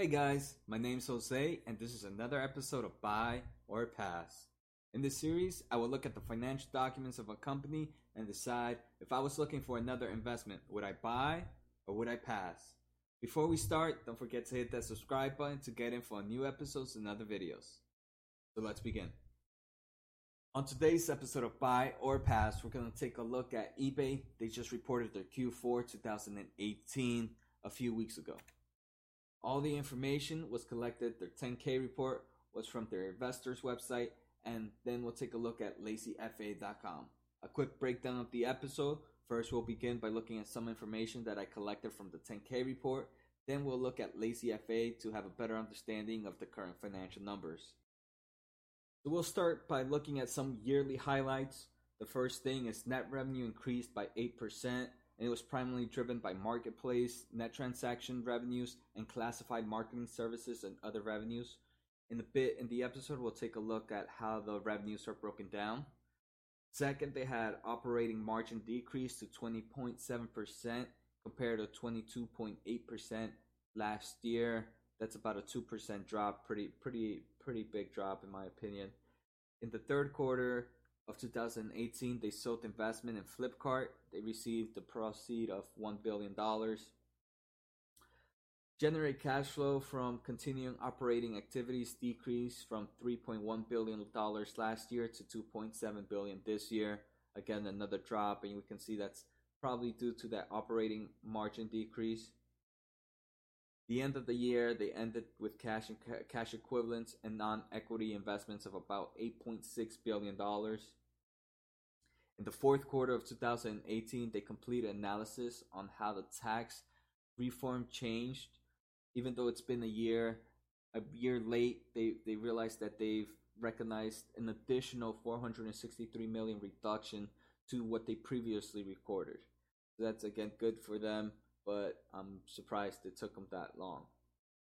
Hey guys, my name is Jose and this is another episode of Buy or Pass. In this series, I will look at the financial documents of a company and decide if I was looking for another investment, would I buy or would I pass? Before we start, don't forget to hit that subscribe button to get info on new episodes and other videos. So let's begin. On today's episode of Buy or Pass, we're going to take a look at eBay. They just reported their Q4 2018 a few weeks ago. All the information was collected, their 10K report was from their investors website, and then we'll take a look at LazyFA.com. A quick breakdown of the episode. First, we'll begin by looking at some information that I collected from the 10K report. Then we'll look at LazyFA to have a better understanding of the current financial numbers. So we'll start by looking at some yearly highlights. The first thing is net revenue increased by 8%. And it was primarily driven by marketplace, net transaction revenues, and classified marketing services and other revenues. In the episode, we'll take a look at how the revenues are broken down. Second, they had operating margin decrease to 20.7% compared to 22.8% last year. That's about a 2% drop, pretty big drop in my opinion. In the third quarter of 2018, they sold investment in Flipkart. They received the proceeds of $1 billion. Generate cash flow from continuing operating activities decreased from $3.1 billion last year to $2.7 billion this year. Again, another drop, and we can see that's probably due to that operating margin decrease. The end of the year, they ended with cash and cash equivalents and non-equity investments of about $8.6 billion. In the fourth quarter of 2018, they completed analysis on how the tax reform changed. Even though it's been a year late, they realized that they've recognized an additional $463 million reduction to what they previously recorded. So that's, again, good for them. But I'm surprised it took them that long.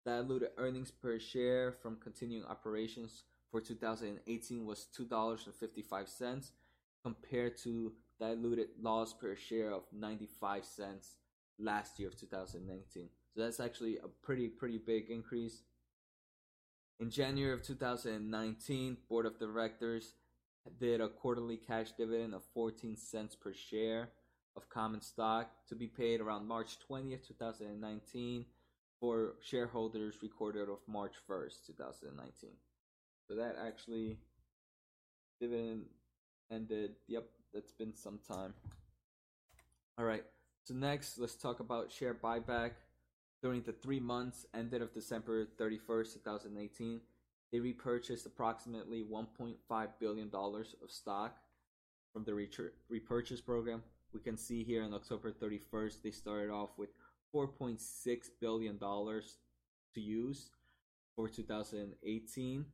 Diluted earnings per share from continuing operations for 2018 was $2.55 compared to diluted loss per share of 95 cents last year of 2019. So that's actually a pretty big increase. In January of 2019, Board of Directors did a quarterly cash dividend of 14 cents per share of common stock to be paid around March 20th, 2019 for shareholders recorded of March 1st, 2019. So that actually dividend ended. Yep, that's been some time. All right, so next let's talk about share buyback. During the 3 months ended of December 31st, 2018, they repurchased approximately $1.5 billion of stock from the repurchase program. We can see here on October 31st, they started off with $4.6 billion to use for 2018.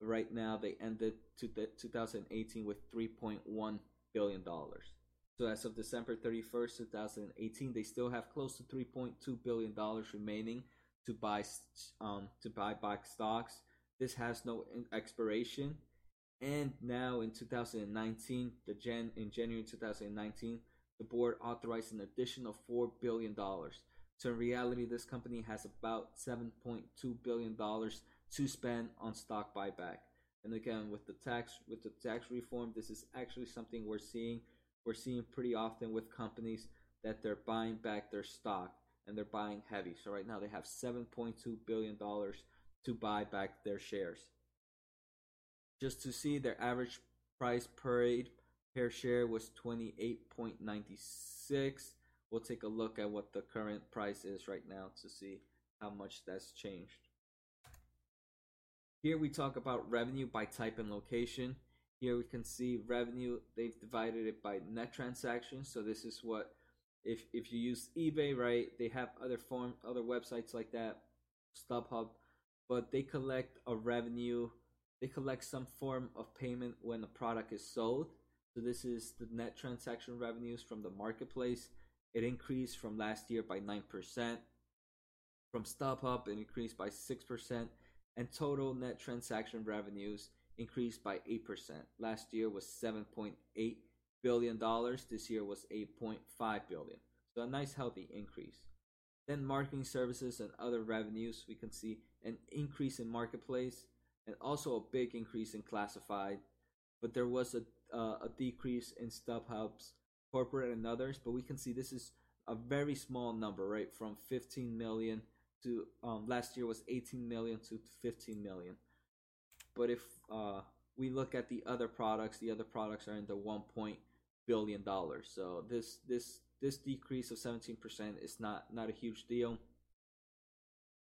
Right now, they ended 2018 with $3.1 billion. So as of December 31st, 2018, they still have close to $3.2 billion remaining to buy back stocks. This has no expiration. And now in 2019, in January 2019, the board authorized an additional $4 billion. So in reality, this company has about $7.2 billion to spend on stock buyback. And again, with the tax reform, this is actually something we're seeing pretty often with companies that they're buying back their stock and they're buying heavy. So right now they have $7.2 billion to buy back their shares. Just to see, their average price per share was 28.96. We'll take a look at what the current price is right now to see how much that's changed. Here we talk about revenue by type and location. Here we can see revenue, they've divided it by net transactions. So this is what, if you use eBay, right, they have other websites like that, StubHub, but they collect a revenue. They collect some form of payment when a product is sold. So this is the net transaction revenues from the marketplace. It increased from last year by 9%. From StubHub, it increased by 6%. And total net transaction revenues increased by 8%. Last year was $7.8 billion. This year was $8.5 billion. So a nice healthy increase. Then marketing services and other revenues, we can see an increase in marketplace and also a big increase in classified. But there was a decrease in StubHub's corporate and others, but we can see this is a very small number, right? From 15 million to last year was 18 million to 15 million. But if we look at the other products are in the $1 billion. So this decrease of 17% is not a huge deal.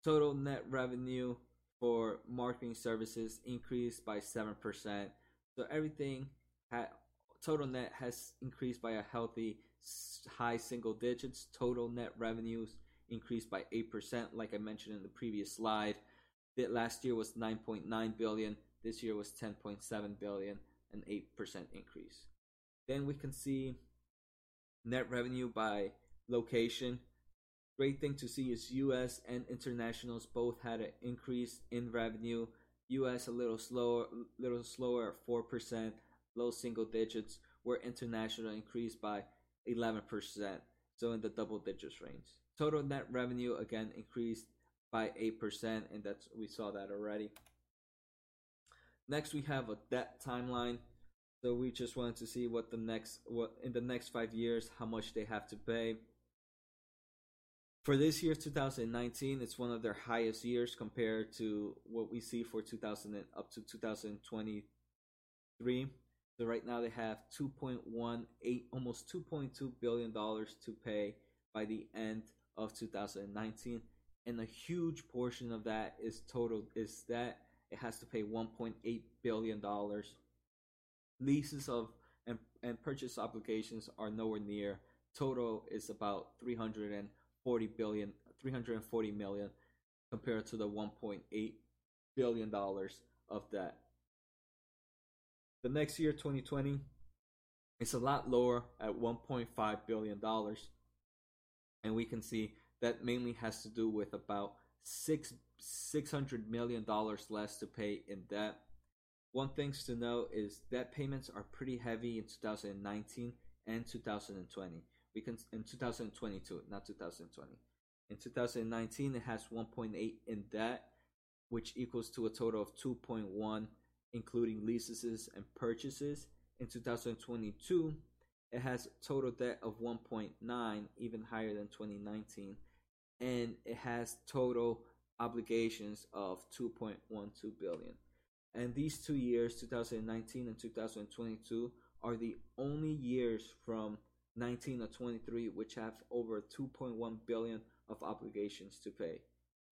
Total net revenue for marketing services increased by 7%. So everything total net has increased by a healthy high single digits. Total net revenues increased by 8%, like I mentioned in the previous slide. That last year was 9.9 billion. This year was 10.7 billion, an 8% increase. Then we can see net revenue by location. Great thing to see is U.S. and internationals both had an increase in revenue. U.S. a little slower at 4%, low single digits, where international increased by 11%, so in the double digits range. Total net revenue again increased by 8%, and that's we saw that already. Next we have a debt timeline. So we just wanted to see what in the next 5 years how much they have to pay. For this year 2019, it's one of their highest years compared to what we see for 2000 and up to 2023. So right now they have almost $2.2 billion to pay by the end of 2019, and a huge portion of that is that it has to pay $1.8 billion. Leases and purchase obligations are nowhere near. Total is about $340 million compared to the $1.8 billion of that. The next year, 2020, it's a lot lower at $1.5 billion. And we can see that mainly has to do with about $600 million less to pay in debt. One thing to note is debt payments are pretty heavy in 2019 and 2020. We can in 2022, not 2020. In 2019, it has 1.8 in debt, which equals to a total of 2.1, including leases and purchases. In 2022, it has total debt of 1.9, even higher than 2019, and it has total obligations of 2.12 billion. And these 2 years, 2019 and 2022, are the only years from 19 to 23 which have over 2.1 billion of obligations to pay.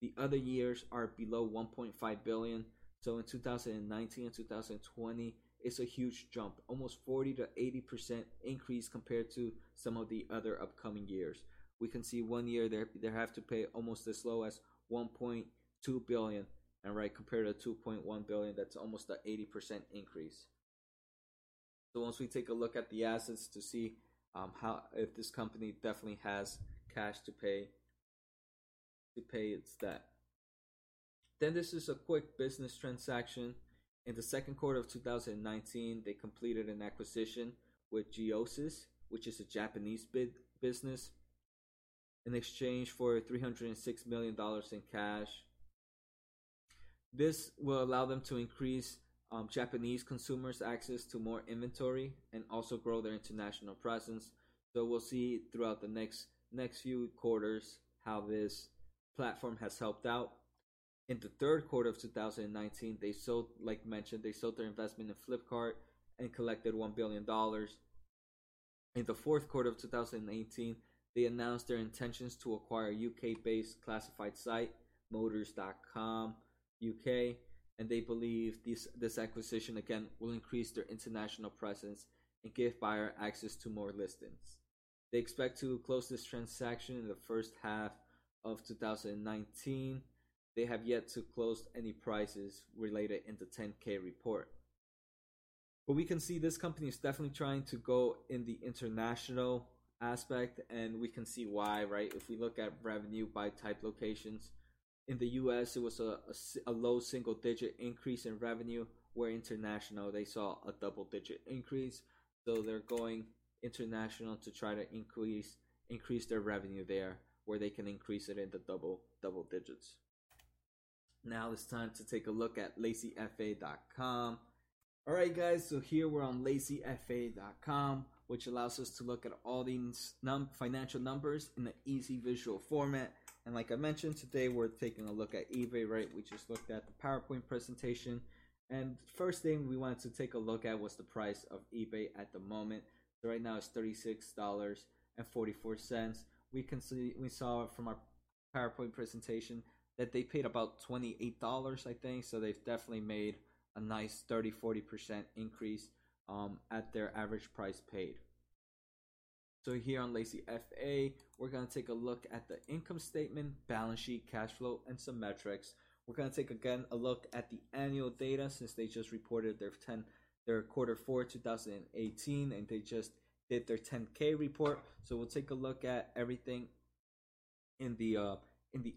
The other years are below 1.5 billion. So in 2019 and 2020, it's a huge jump, almost 40 to 80% increase compared to some of the other upcoming years. We can see 1 year they have to pay almost as low as 1.2 billion. And right, compared to 2.1 billion, that's almost an 80% increase. So once we take a look at the assets to see how if this company definitely has cash to pay its debt. Then this is a quick business transaction. In the second quarter of 2019, they completed an acquisition with Geosys, which is a Japanese business, in exchange for $306 million in cash. This will allow them to increase Japanese consumers' access to more inventory and also grow their international presence. So we'll see throughout the next few quarters how this platform has helped out. In the third quarter of 2019, they sold, like mentioned, they sold their investment in Flipkart and collected $1 billion. In the fourth quarter of 2018, they announced their intentions to acquire a UK-based classified site, Motors.com. UK, and they believe this acquisition again will increase their international presence and give buyer access to more listings. They expect to close this transaction in the first half of 2019. They have yet to close any prices related in the 10K report. But we can see this company is definitely trying to go in the international aspect, and we can see why, right? If we look at revenue by type locations, in the U.S., it was a low single-digit increase in revenue, where international, they saw a double-digit increase. So they're going international to try to increase their revenue there, where they can increase it into double digits. Now it's time to take a look at LazyFA.com. All right, guys, so here we're on LazyFA.com, which allows us to look at all these financial numbers in an easy visual format. And like I mentioned, today we're taking a look at eBay, right? We just looked at the PowerPoint presentation. And first thing we wanted to take a look at was the price of eBay at the moment. So right now it's $36.44. We saw from our PowerPoint presentation that they paid about $28, I think. So they've definitely made a nice 30-40% increase at their average price paid. So here on LazyFA, we're going to take a look at the income statement, balance sheet, cash flow, and some metrics. We're going to take again a look at the annual data, since they just reported their quarter four 2018, and they just did their 10K report. So we'll take a look at everything in the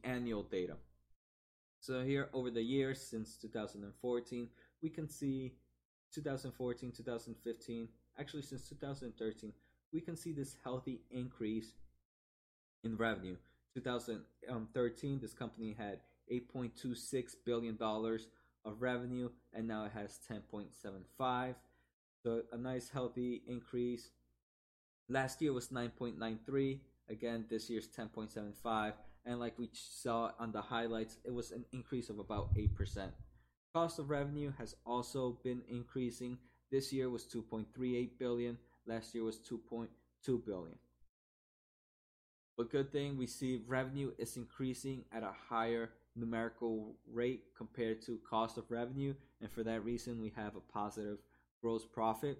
annual data. So here over the years since 2014, we can see 2014, 2015, actually since 2013, we can see this healthy increase in revenue. 2013, this company had $8.26 billion of revenue, and now it has 10.75. So a nice healthy increase. Last year was 9.93. Again, this year's 10.75. And like we saw on the highlights, it was an increase of about 8%. Cost of revenue has also been increasing. This year was 2.38 billion. Last year was 2.2 billion. But good thing we see revenue is increasing at a higher numerical rate compared to cost of revenue. And for that reason, we have a positive gross profit.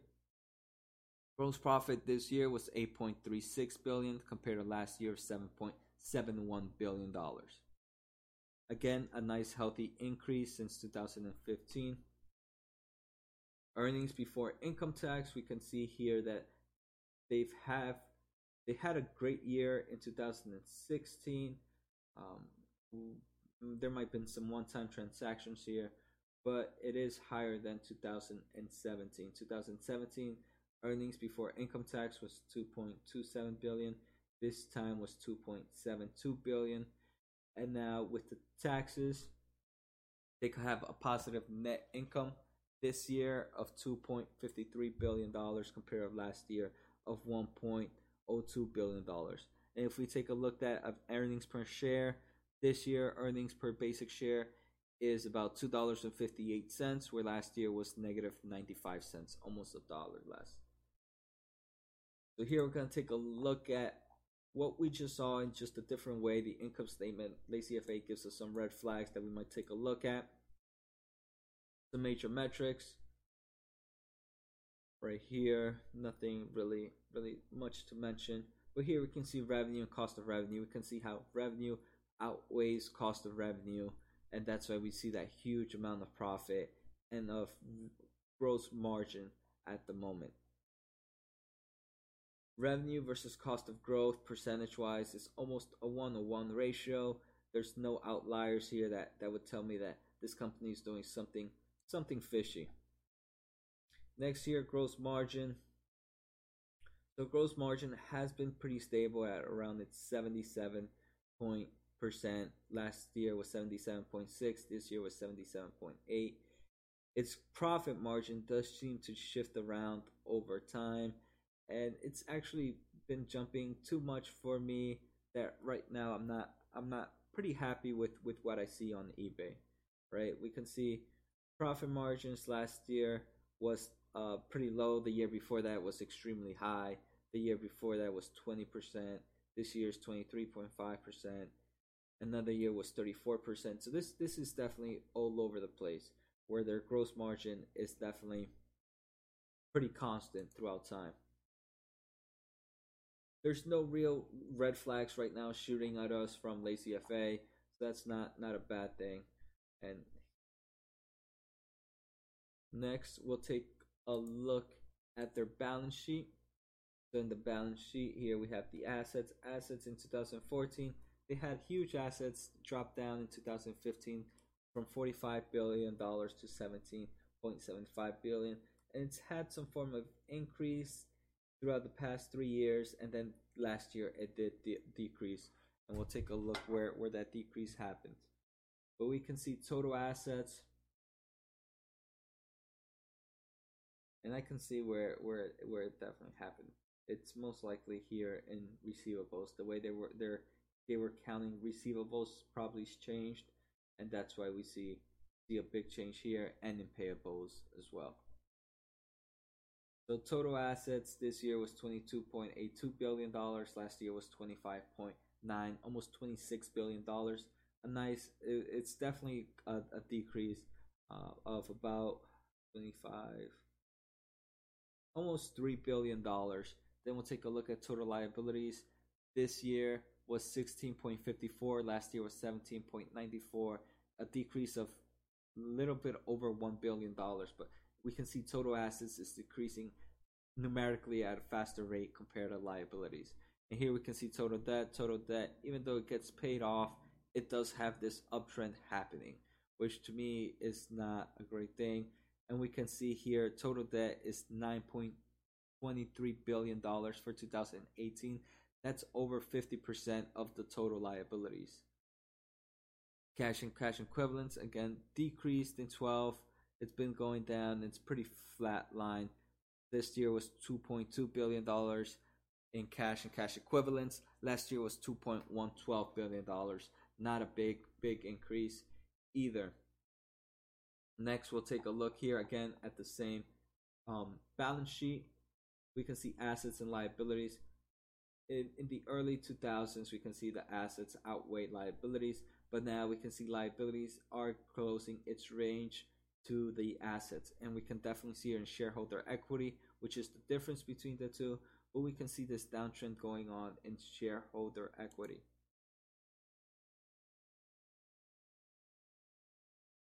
Gross profit this year was 8.36 billion compared to last year of 7.71 billion dollars. Again, a nice healthy increase since 2015. Earnings before income tax, we can see here that they had a great year in 2016. There might have been some one-time transactions here, but it is higher than 2017. 2017 earnings before income tax was 2.27 billion. This time was 2.72 billion. And now with the taxes, they could have a positive net income this year of $2.53 billion compared to last year of $1.02 billion. And if we take a look at earnings per share, this year earnings per basic share is about $2.58, where last year was negative 95 cents, almost a dollar less. So here we're going to take a look at what we just saw in just a different way, the income statement. LazyFA gives us some red flags that we might take a look at. The major metrics right here, nothing really much to mention. But here we can see revenue and cost of revenue. We can see how revenue outweighs cost of revenue, and that's why we see that huge amount of profit and of gross margin at the moment. Revenue versus cost of growth percentage wise is almost a 1-to-1 ratio. There's no outliers here that would tell me that this company is doing something fishy. Next here, gross margin. So gross margin has been pretty stable at around its 77% last year was 77.6, this year was 77.8. its profit margin does seem to shift around over time, and it's actually been jumping too much for me. That right now I'm not pretty happy with what I see on eBay, right? We can see profit margins last year was pretty low. The year before that was extremely high. The year before that was 20%. This year's 23.5%. Another year was 34%. So this is definitely all over the place, where their gross margin is definitely pretty constant throughout time. There's no real red flags right now shooting at us from LazyFA, so that's not a bad thing. And next, we'll take a look at their balance sheet. So in the balance sheet here, we have the assets. Assets in 2014, they had huge assets drop down in 2015 from $45 billion to $17.75 billion. And it's had some form of increase throughout the past 3 years, and then last year it did decrease. and we'll take a look where that decrease happened. But we can see total assets, and I can see where it definitely happened. It's most likely here in receivables. The way they were counting receivables probably changed, and that's why we see a big change here, and in payables as well. So total assets this year was $22.82 billion. Last year was $25.9, almost $26 billion. A nice, it's definitely a decrease of about 25, almost $3 billion. Then we'll take a look at total liabilities. This year was 16.54. Last year was 17.94. A decrease of a little bit over $1 billion. But we can see total assets is decreasing numerically at a faster rate compared to liabilities. And here we can see total debt. Total debt, even though it gets paid off, it does have this uptrend happening, which to me is not a great thing. And we can see here total debt is $9.23 billion for 2018. That's over 50% of the total liabilities. Cash and cash equivalents, again, decreased in 12. It's been going down. It's pretty flat line. This year was $2.2 billion in cash and cash equivalents. Last year was $2.112 billion. Not a big increase either. Next, we'll take a look here again at the same balance sheet. We can see assets and liabilities. In the early 2000s, we can see the assets outweigh liabilities, but now we can see liabilities are closing its range to the assets, and we can definitely see it in shareholder equity, which is the difference between the two. But we can see this downtrend going on in shareholder equity.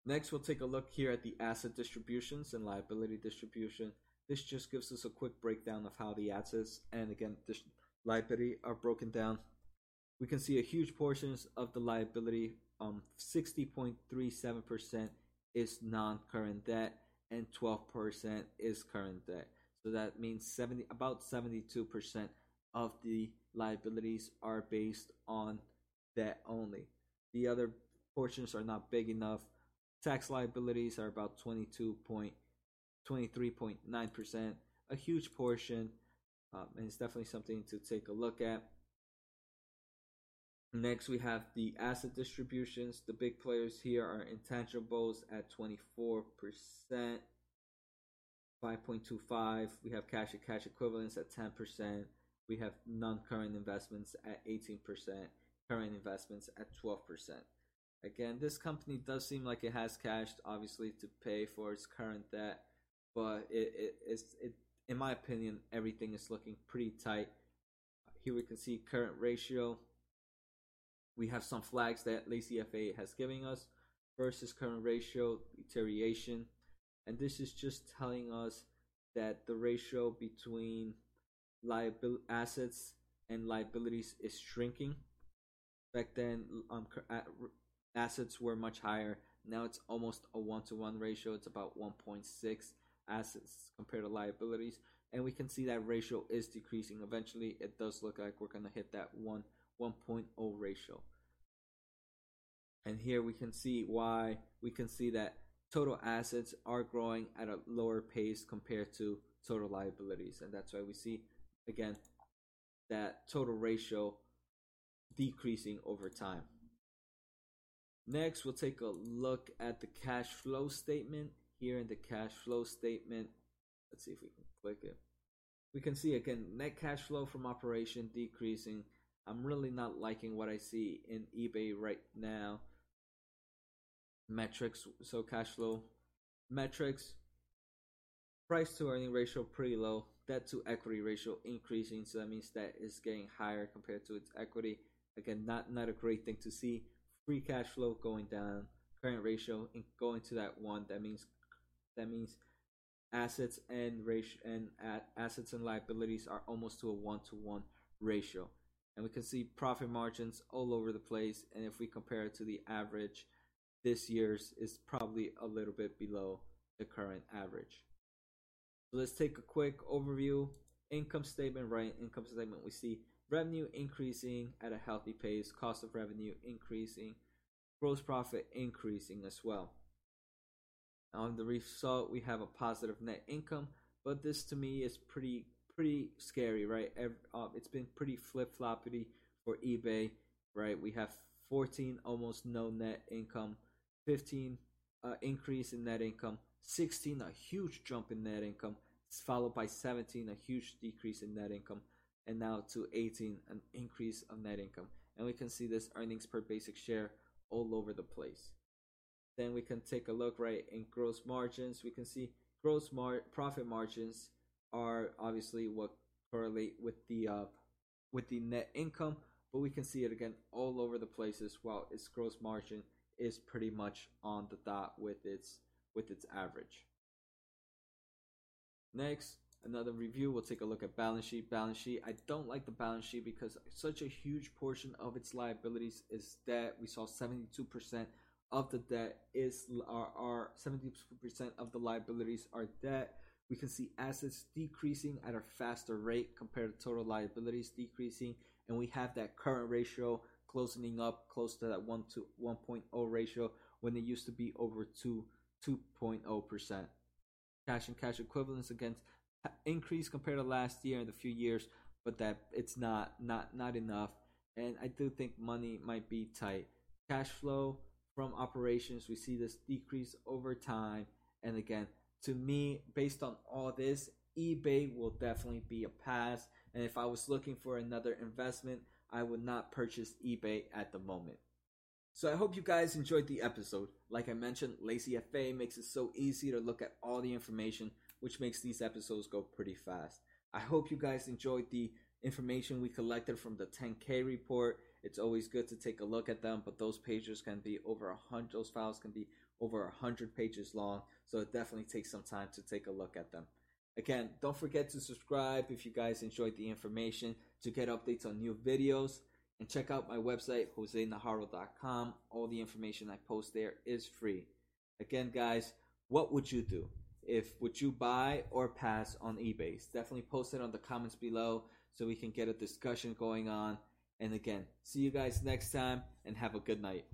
Next, we'll take a look here at the asset distributions and liability distribution. This just gives us a quick breakdown of how the assets and again liability are broken down. We can see a huge portions of the liability, 60.37% is non-current debt and 12% is current debt. So that means about 72% of the liabilities are based on debt only. The other portions are not big enough. Tax liabilities are about 23.9%, a huge portion, and it's definitely something to take a look at. Next, we have the asset distributions. The big players here are intangibles at 24%, 5.25%. We have cash and cash equivalents at 10%. We have non-current investments at 18%, current investments at 12%. Again, this company does seem like it has cash, obviously, to pay for its current debt, but it in my opinion, everything is looking pretty tight. Here we can see current ratio. We have some flags that LazyFA has given us versus current ratio deterioration, and this is just telling us that the ratio between assets and liabilities is shrinking. Back then, assets were much higher. Now it's almost a 1-to-1 ratio. It's about 1.6 assets compared to liabilities, and we can see that ratio is decreasing. Eventually, it does look like we're going to hit that 1.0 ratio. And here we can see why. We can see that total assets are growing at a lower pace compared to total liabilities, and that's why we see again that total ratio decreasing over time. Next, we'll take a look at the cash flow statement. Here in the cash flow statement, let's see if we can click it. We can see again net cash flow from operation decreasing. I'm really not liking what I see in eBay right now. Metrics, so cash flow metrics, price to earning ratio pretty low, debt to equity ratio increasing, so that means that is getting higher compared to its equity. Again, not a great thing to see. Free cash flow going down, current ratio going to that 1. That means assets and ratio and assets and liabilities are almost to a 1-to-1 ratio. And we can see profit margins all over the place, and if we compare it to the average, this year's is probably a little bit below the current average. So let's take a quick overview. Income statement, we see revenue increasing at a healthy pace, cost of revenue increasing, gross profit increasing as well. On the result, we have a positive net income, but this to me is pretty scary, right? It's been pretty flip-floppy for eBay, right? We have 14, almost no net income, 15, increase in net income, 16, a huge jump in net income, followed by 17, a huge decrease in net income, and now to 18, an increase of net income. And we can see this earnings per basic share all over the place. Then we can take a look, right, in gross margins. We can see gross profit margins are obviously what correlate with the net income, but we can see it again all over the places while its gross margin is pretty much on the dot with its average. Next, another review, we'll take a look at balance sheet. Balance sheet, I don't like the balance sheet because such a huge portion of its liabilities is debt. We saw 72% of the debt is our 70% of the liabilities are debt. We can see assets decreasing at a faster rate compared to total liabilities decreasing, and we have that current ratio closing up close to that 1 to 1.0 ratio when it used to be over 2.0%. Cash and cash equivalents again increase compared to last year and a few years, but that it's not enough, and I do think money might be tight. Cash flow from operations, we see this decrease over time, and again, to me, based on all this, eBay will definitely be a pass, and if I was looking for another investment, I would not purchase eBay at the moment. So I hope you guys enjoyed the episode. Like I mentioned, LazyFA makes it so easy to look at all the information, which makes these episodes go pretty fast. I hope you guys enjoyed the information we collected from the 10K report. It's always good to take a look at them, but those pages can be over 100. Those files can be over 100 pages long, so it definitely takes some time to take a look at them. Again, don't forget to subscribe if you guys enjoyed the information to get updates on new videos, and check out my website josenaharo.com. All the information I post there is free. Again, guys, what would you do? Would you buy or pass on eBay? Definitely post it on the comments below so we can get a discussion going on. And again, see you guys next time and have a good night.